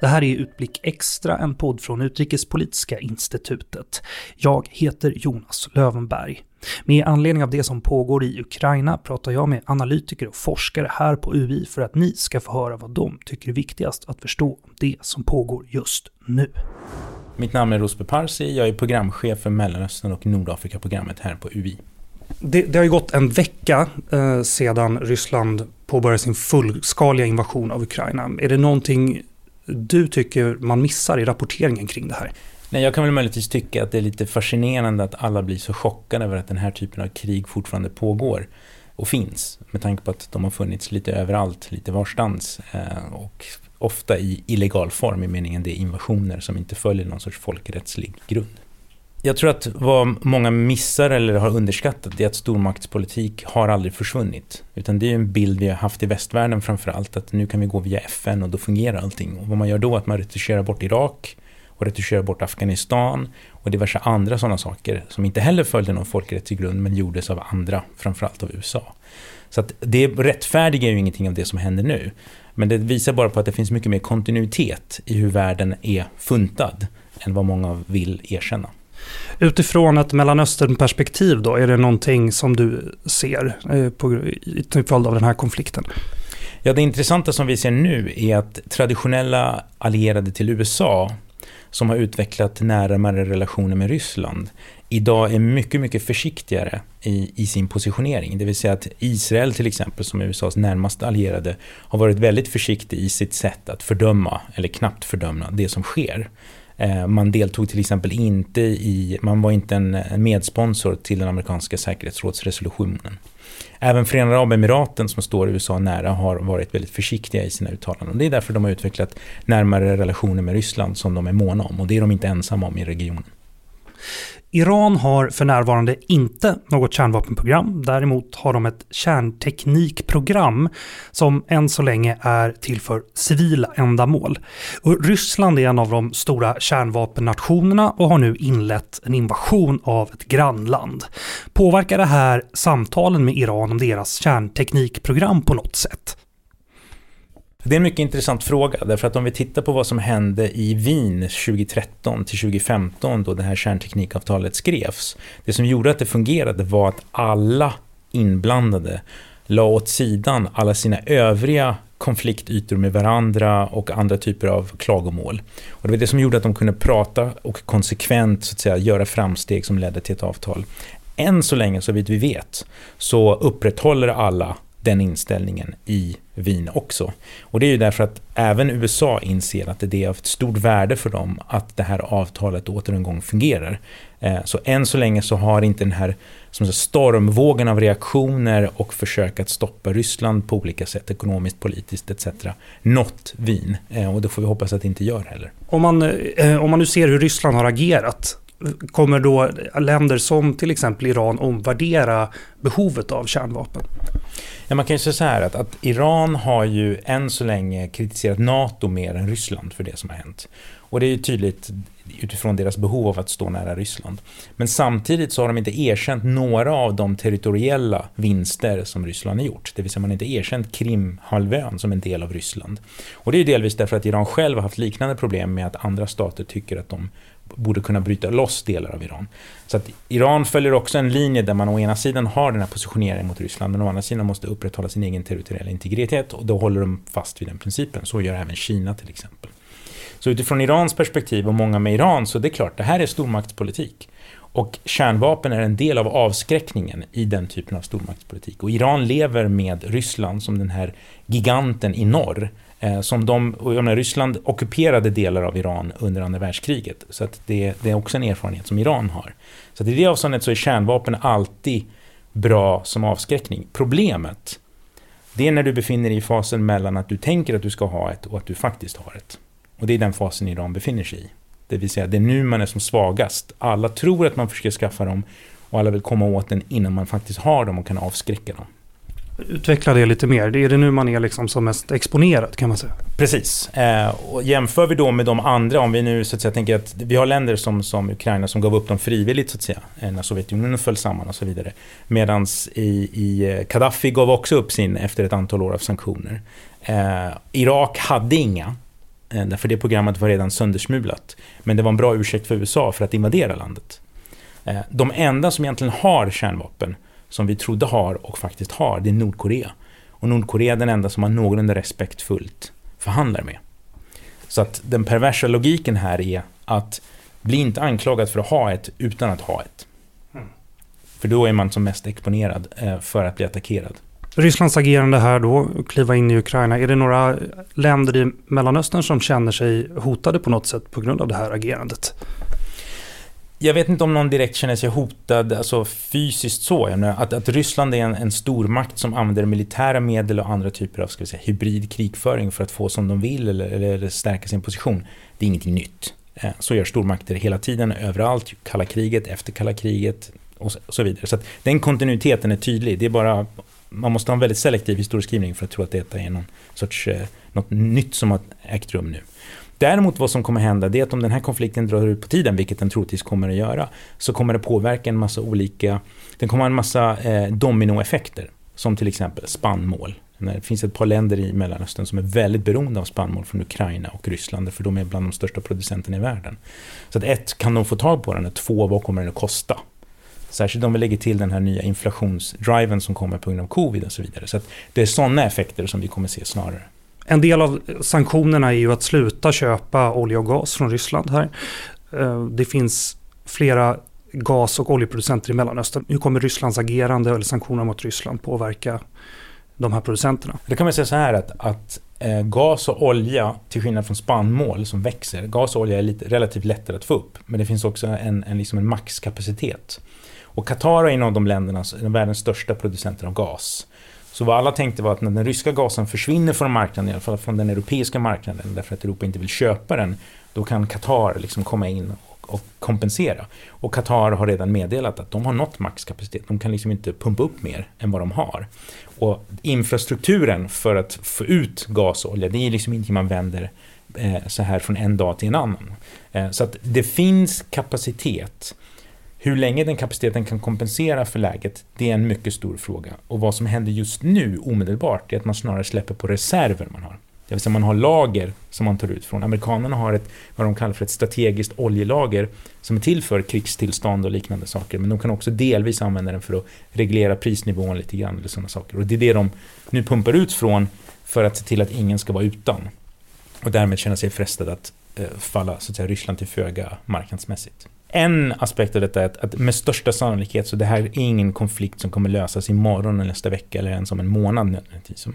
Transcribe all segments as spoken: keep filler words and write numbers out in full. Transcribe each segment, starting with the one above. Det här är Utblick Extra, en podd från Utrikespolitiska institutet. Jag heter Jonas Lövenberg. Med anledning av det som pågår i Ukraina pratar jag med analytiker och forskare här på U I för att ni ska få höra vad de tycker är viktigast att förstå om det som pågår just nu. Mitt namn är Rouzbeh Parsi, jag är programchef för Mellanöstern och Nordafrika-programmet här på U I. Det, det har ju gått en vecka eh, sedan Ryssland påbörjade sin fullskaliga invasion av Ukraina. Är det någonting du tycker man missar i rapporteringen kring det här? Nej, jag kan väl möjligtvis tycka att det är lite fascinerande att alla blir så chockade över att den här typen av krig fortfarande pågår och finns. Med tanke på att de har funnits lite överallt, lite varstans eh, och ofta i illegal form, i meningen det är invasioner som inte följer någon sorts folkrättslig grund. Jag tror att vad många missar eller har underskattat är att stormaktspolitik har aldrig försvunnit. Utan det är en bild vi har haft i västvärlden framförallt, att nu kan vi gå via F N och då fungerar allting. Och vad man gör då är att man retuscherar bort Irak och retuscherar bort Afghanistan och diverse andra sådana saker som inte heller följde någon folkrättslig grund men gjordes av andra, framförallt av U S A. Så att det rättfärdigar ju ingenting av det som händer nu. Men det visar bara på att det finns mycket mer kontinuitet i hur världen är funtad än vad många vill erkänna. Utifrån ett Mellanöstern-perspektiv då, är det någonting som du ser eh, på, i följd av den här konflikten? Ja, det intressanta som vi ser nu är att traditionella allierade till U S A som har utvecklat närmare relationer med Ryssland idag är mycket, mycket försiktigare i, i sin positionering. Det vill säga att Israel till exempel, som är U S A:s närmaste allierade, har varit väldigt försiktig i sitt sätt att fördöma eller knappt fördöma det som sker. Man deltog till exempel inte i, man var inte en medsponsor till den amerikanska säkerhetsrådsresolutionen. Även Förenade Arabemiraten, som står U S A nära, har varit väldigt försiktiga i sina uttalanden. Det är därför de har utvecklat närmare relationer med Ryssland som de är måna om, och det är de inte ensamma om i regionen. Iran har för närvarande inte något kärnvapenprogram. Däremot har de ett kärnteknikprogram som än så länge är till för civila ändamål. Och Ryssland är en av de stora kärnvapennationerna och har nu inlett en invasion av ett grannland. Påverkar det här samtalen med Iran om deras kärnteknikprogram på något sätt? Det är en mycket intressant fråga, därför att om vi tittar på vad som hände i Wien tjugohundratretton till tjugohundrafemton då det här kärnteknikavtalet skrevs. Det som gjorde att det fungerade var att alla inblandade la åt sidan alla sina övriga konfliktytor med varandra och andra typer av klagomål. Och det var det som gjorde att de kunde prata och konsekvent, så att säga, göra framsteg som ledde till ett avtal. Än så länge, så vitt vi vet, så upprätthåller alla den inställningen i Wien också. Och det är ju därför att även U S A inser att det är av ett stort värde för dem att det här avtalet åter en gång fungerar. Så än så länge så har inte den här, som sagt, stormvågen av reaktioner och försök att stoppa Ryssland på olika sätt, ekonomiskt, politiskt et cetera nått Wien. Och det får vi hoppas att det inte gör heller. Om man, om man nu ser hur Ryssland har agerat, kommer då länder som till exempel Iran omvärdera behovet av kärnvapen? Ja, man kan ju säga så här att, att Iran har ju än så länge kritiserat NATO mer än Ryssland för det som har hänt. Och det är ju tydligt utifrån deras behov av att stå nära Ryssland. Men samtidigt så har de inte erkänt några av de territoriella vinster som Ryssland har gjort. Det vill säga man har inte erkänt Krimhalvön som en del av Ryssland. Och det är ju delvis därför att Iran själv har haft liknande problem med att andra stater tycker att de borde kunna bryta loss delar av Iran. Så att Iran följer också en linje där man å ena sidan har den här positioneringen mot Ryssland, men å andra sidan måste upprätthålla sin egen territoriella integritet, och då håller de fast vid den principen. Så gör även Kina till exempel. Så utifrån Irans perspektiv och många med Iran, så det är klart, det här är stormaktspolitik. Och kärnvapen är en del av avskräckningen i den typen av stormaktspolitik. Och Iran lever med Ryssland som den här giganten i norr. Som de, och Ryssland ockuperade delar av Iran under andra världskriget. Så att det, det är också en erfarenhet som Iran har. Så att i det avseendet så är kärnvapen alltid bra som avskräckning. Problemet, det är när du befinner dig i fasen mellan att du tänker att du ska ha ett och att du faktiskt har ett. Och det är den fasen Iran befinner sig i. Det vill säga, det är nu man är som svagast. Alla tror att man försöker skaffa dem och alla vill komma åt den innan man faktiskt har dem och kan avskräcka dem. Utveckla det lite mer. Det är det nu man är liksom som mest exponerad, kan man säga. Precis. Eh, och jämför vi då med de andra, om vi nu så att säga tänker att vi har länder som, som Ukraina som gav upp dem frivilligt, så att säga, när Sovjetunionen föll samman och så vidare. Medan i, i Gaddafi gav också upp sin efter ett antal år av sanktioner. Eh, Irak hade inga Därför det programmet var redan söndersmulat. Men det var en bra ursäkt för U S A för att invadera landet. De enda som egentligen har kärnvapen, som vi trodde har och faktiskt har, det är Nordkorea. Och Nordkorea är den enda som man någorlunda respektfullt förhandlar med. Så att den perversa logiken här är att bli inte anklagad för att ha ett utan att ha ett. För då är man som mest exponerad för att bli attackerad. Rysslands agerande här då, kliva in i Ukraina. Är det några länder i Mellanöstern som känner sig hotade på något sätt på grund av det här agerandet? Jag vet inte om någon direkt känner sig hotad alltså fysiskt så. Jag menar, att, att Ryssland är en, en stormakt som använder militära medel och andra typer av ska vi säga, hybrid krigföring för att få som de vill eller, eller stärka sin position. Det är inget nytt. Så gör stormakter hela tiden, överallt. Kalla kriget, efter kalla kriget och så, och så vidare. Så att den kontinuiteten är tydlig. Det är bara... Man måste ha en väldigt selektiv historieskrivning för att tro att detta är någon sorts, något nytt som har ägt rum nu. Däremot vad som kommer hända det är att om den här konflikten drar ut på tiden, vilket den troligtvis kommer att göra, så kommer det påverka en massa olika, den kommer ha en massa eh, dominoeffekter, som till exempel spannmål. Det finns ett par länder i Mellanöstern som är väldigt beroende av spannmål från Ukraina och Ryssland, för de är bland de största producenterna i världen. Så att ett, kan de få tag på den, och två, vad kommer den att kosta? Särskilt om vi lägger till den här nya inflationsdriven som kommer på grund av covid och så vidare. Så att det är sådana effekter som vi kommer se snarare. En del av sanktionerna är ju att sluta köpa olja och gas från Ryssland här. Det finns flera gas- och oljeproducenter i Mellanöstern. Hur kommer Rysslands agerande eller sanktioner mot Ryssland påverka de här producenterna? Det kan man säga så här att, att eh, gas och olja, till skillnad från spannmål som växer, gas och olja är lite, relativt lättare att få upp. Men det finns också en, en, liksom en maxkapacitet. Och Qatar är en av de länderna, världens största producenter av gas. Så vad alla tänkte var att när den ryska gasen försvinner från marknaden, i alla fall från den europeiska marknaden, därför att Europa inte vill köpa den, då kan Qatar liksom komma in och, och kompensera. Och Qatar har redan meddelat att de har nått maxkapacitet. De kan liksom inte pumpa upp mer än vad de har. Och infrastrukturen för att få ut gas och olja, det är liksom inte man vänder eh, så här från en dag till en annan. Eh, så att det finns kapacitet. Hur länge den kapaciteten kan kompensera för läget, det är en mycket stor fråga. Och vad som händer just nu omedelbart är att man snarare släpper på reserver man har. Det vill säga man har lager som man tar ut från. Amerikanerna har ett, vad de kallar för ett strategiskt oljelager som är till för krigstillstånd och liknande saker. Men de kan också delvis använda den för att reglera prisnivån lite grann eller sådana saker. Och det är det de nu pumpar ut från för att se till att ingen ska vara utan. Och därmed känna sig frestad att eh, falla så att säga, Ryssland till föga marknadsmässigt. En aspekt av detta är att, att med största sannolikhet så det här är ingen konflikt som kommer lösas imorgon eller nästa vecka eller ens om en månad nödvändigtvis.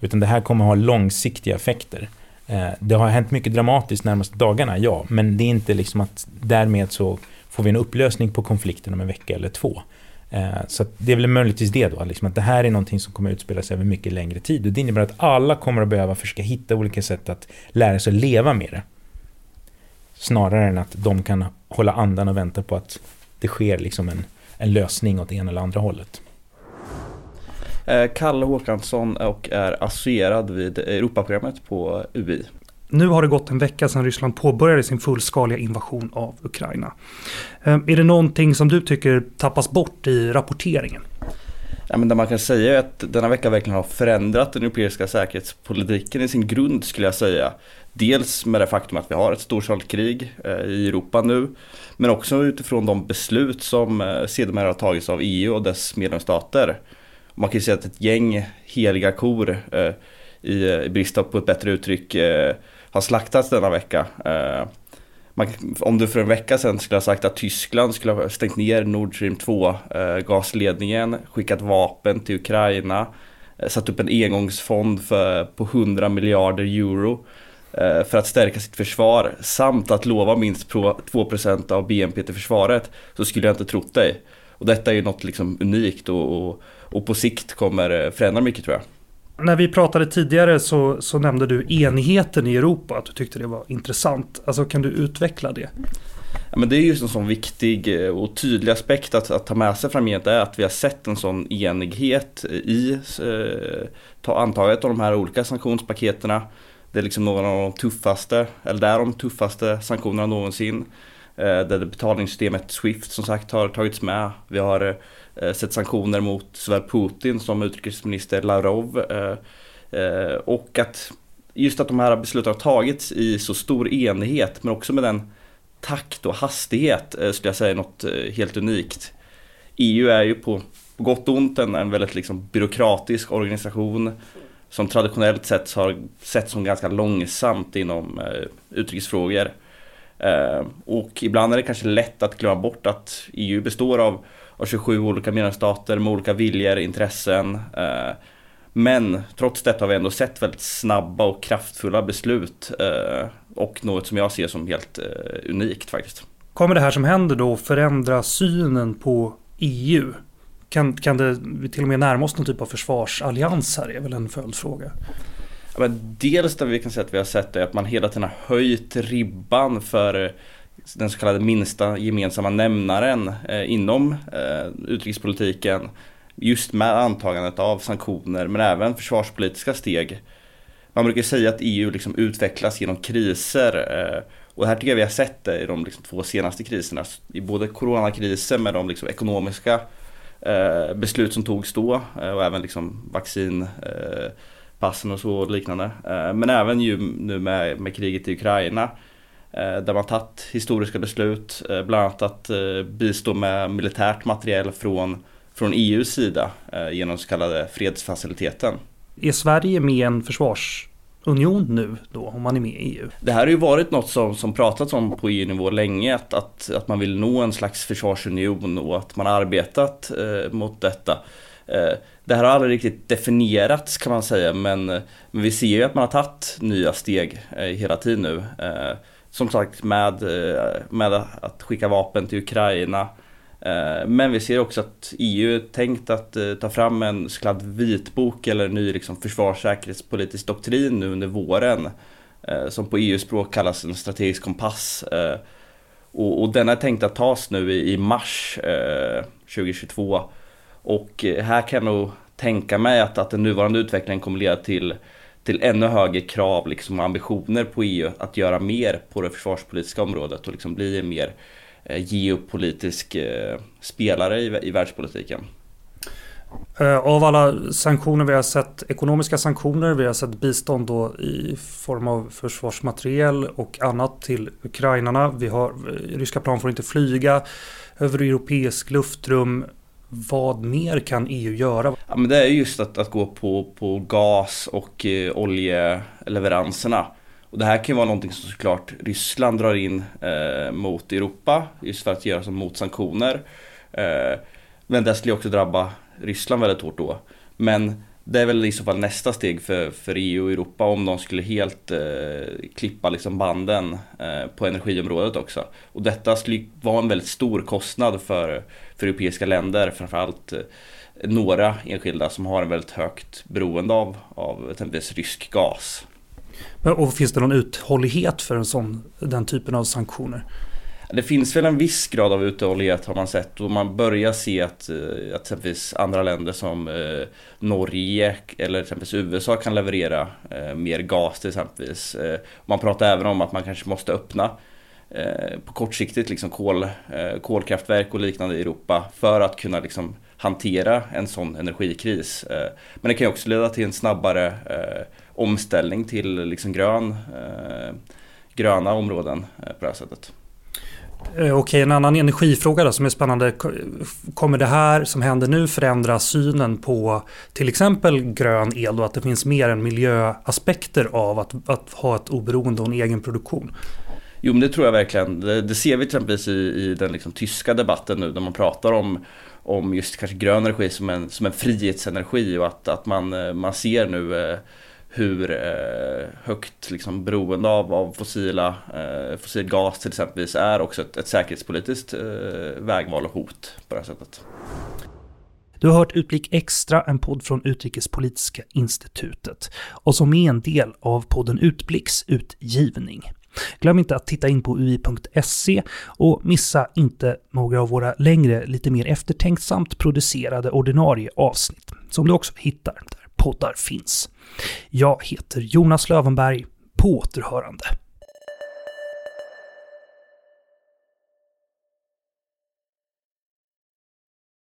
Utan det här kommer ha långsiktiga effekter. Eh, det har hänt mycket dramatiskt närmaste dagarna, ja. Men det är inte liksom att därmed så får vi en upplösning på konflikten om en vecka eller två. Eh, så att det är väl möjligtvis det då. Liksom att det här är någonting som kommer utspela sig över mycket längre tid. Och det innebär att alla kommer att behöva försöka hitta olika sätt att lära sig att leva med det. Snarare än att de kan hålla andan och vänta på att det sker liksom en, en lösning åt ena eller andra hållet. Kalle Håkansson och är associerad vid Europaprogrammet på U I. Nu har det gått en vecka sedan Ryssland påbörjade sin fullskaliga invasion av Ukraina. Är det någonting som du tycker tappas bort i rapporteringen? Ja, men det man kan säga är att denna vecka verkligen har förändrat den europeiska säkerhetspolitiken i sin grund skulle jag säga. Dels med det faktum att vi har ett storskaligt krig i Europa nu, men också utifrån de beslut som sedermera har tagits av E U och dess medlemsstater. Man kan ju säga att ett gäng heliga kor i brist på ett bättre uttryck har slaktats denna vecka. Man, om du för en vecka sedan skulle ha sagt att Tyskland skulle ha stängt ner Nord Stream två-gasledningen, eh, skickat vapen till Ukraina, eh, satt upp en engångsfond för, på hundra miljarder euro eh, för att stärka sitt försvar samt att lova minst pro, två procent av B N P till försvaret, så skulle jag inte trott dig. Och detta är ju något liksom unikt och, och, och på sikt kommer förändra mycket tror jag. När vi pratade tidigare så, så nämnde du enigheten i Europa, att du tyckte det var intressant. Alltså, kan du utveckla det? Ja, men det är ju en sån viktig och tydlig aspekt att, att ta med sig framgent är att vi har sett en sån enighet i eh, ta antaget av de här olika sanktionspaketerna. Det är liksom någon av de tuffaste, eller där de tuffaste sanktionerna någonsin. Eh, där det betalningssystemet Swift som sagt har tagits med. Vi har sett sanktioner mot Sverre Putin som utrikesminister Lavrov eh, eh, och att just att de här besluten har tagits i så stor enighet, men också med den takt och hastighet, skulle jag säga, något helt unikt. E U är ju på, på gott och ont en, en väldigt liksom byråkratisk organisation som traditionellt sett har sett som ganska långsamt inom eh, utrikesfrågor. Eh, och ibland är det kanske lätt att glömma bort att E U består av, av tjugosju olika medlemsstater med olika viljor, intressen. Eh, men trots detta har vi ändå sett väldigt snabba och kraftfulla beslut eh, och något som jag ser som helt eh, unikt faktiskt. Kommer det här som händer då förändra synen på E U? Kan, kan det till och med närma oss någon typ av försvarsallians här, är väl en följdfråga? Ja, men dels det vi kan säga att vi har sett är att man hela tiden har höjt ribban för den så kallade minsta gemensamma nämnaren eh, inom eh, utrikespolitiken. Just med antagandet av sanktioner, men även försvarspolitiska steg. Man brukar säga att E U liksom utvecklas genom kriser. Eh, Och här tycker jag vi har sett det i de liksom två senaste kriserna. I både coronakrisen med de liksom ekonomiska eh, beslut som togs då. Eh, och även liksom vaccinpassen eh, och så och liknande. Eh, men även ju nu med, med kriget i Ukraina. Eh, där man tagit historiska beslut. Eh, bland annat att eh, bistå med militärt materiel från, från E U:s sida. Eh, genom så kallade fredsfaciliteten. Är Sverige med en försvars... union nu då, om man är med i E U? Det här har ju varit något som, som pratats om på E U-nivå länge, att, att, att man vill nå en slags försvarsunion och att man har arbetat eh, mot detta. Eh, det här har aldrig riktigt definierats kan man säga, men, men vi ser ju att man har tagit nya steg eh, hela tiden nu. Eh, som sagt med, med att skicka vapen till Ukraina. Men vi ser också att E U är tänkt att ta fram en så kallad vitbok eller en ny liksom försvarssäkerhetspolitisk doktrin nu under våren, som på E U-språk kallas en strategisk kompass. Och, och den är tänkt att tas nu i, i mars tjugohundratjugotvå. Och här kan jag nog tänka mig att, att den nuvarande utvecklingen kommer leda till, till ännu högre krav liksom, och ambitioner på E U att göra mer på det försvarspolitiska området och liksom bli mer geopolitisk spelare i världspolitiken. Av alla sanktioner vi har sett, ekonomiska sanktioner, vi har sett bistånd då i form av försvarsmateriel och annat till ukrainarna. Vi har ryska plan får inte flyga över europeisk luftrum. Vad mer kan E U göra? Ja, men det är just att, att gå på, på gas och eh, oljeleveranserna. Och det här kan ju vara någonting som såklart Ryssland drar in eh, mot Europa just för att göra som motsanktioner. Eh, men det skulle också drabba Ryssland väldigt hårt då. Men det är väl i så fall nästa steg för, för E U och Europa om de skulle helt eh, klippa liksom banden eh, på energiområdet också. Och detta skulle vara en väldigt stor kostnad för, för europeiska länder, framförallt eh, några enskilda som har en väldigt högt beroende av, av exempelvis rysk gas. Och finns det någon uthållighet för en sån, den typen av sanktioner? Det finns väl en viss grad av uthållighet har man sett, och man börjar se att, att exempelvis andra länder som eh, Norge eller exempelvis U S A kan leverera eh, mer gas till exempelvis. Eh, man pratar även om att man kanske måste öppna eh, på kortsiktigt liksom kol, eh, kolkraftverk och liknande i Europa för att kunna liksom, hantera en sån energikris. Eh, men det kan ju också leda till en snabbare eh, omställning till liksom grön, eh, gröna områden eh, på det här sättet. Okej, okay, en annan energifråga då, som är spännande. Kommer det här som händer nu förändra synen på till exempel grön el då, att det finns mer än miljöaspekter av att, att ha ett oberoende och en egen produktion? Jo, men det tror jag verkligen. Det, det ser vi till exempel i, i den liksom tyska debatten nu där man pratar om om just kanske grön energi som en, som en frihetsenergi och att, att man, man ser nu eh, hur eh, högt liksom, beroende av, av fossila, eh, fossil gas till exempelvis är också ett, ett säkerhetspolitiskt eh, vägval och hot på det här sättet. Du har hört Utblick Extra, en podd från Utrikespolitiska institutet och som är en del av podden Utblicks utgivning. Glöm inte att titta in på u i punkt se och missa inte några av våra längre, lite mer eftertänksamt producerade ordinarie avsnitt som du också hittar där poddar finns. Jag heter Jonas Lövenberg, på återhörande.